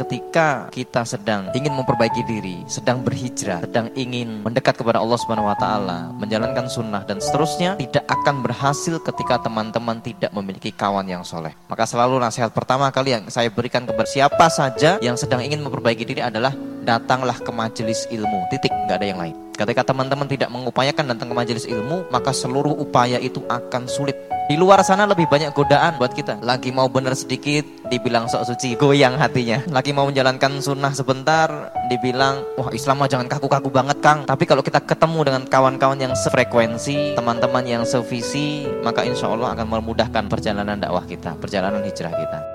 Ketika kita sedang ingin memperbaiki diri, sedang berhijrah, sedang ingin mendekat kepada Allah SWT, menjalankan sunnah dan seterusnya, tidak akan berhasil ketika teman-teman tidak memiliki kawan yang soleh. Maka selalu nasihat pertama kali yang saya berikan kepada siapa saja yang sedang ingin memperbaiki diri adalah datanglah ke majelis ilmu, titik, gak ada yang lain. Ketika teman-teman tidak mengupayakan datang ke majelis ilmu, maka seluruh upaya itu akan sulit. Di luar sana lebih banyak godaan buat kita. Lagi mau benar sedikit, dibilang sok suci, goyang hatinya. Lagi mau menjalankan sunnah sebentar, dibilang, wah Islam mah jangan kaku-kaku banget Kang. Tapi kalau kita ketemu dengan kawan-kawan yang sefrekuensi, teman-teman yang sevisi, maka insya Allah akan memudahkan perjalanan dakwah kita, perjalanan hijrah kita.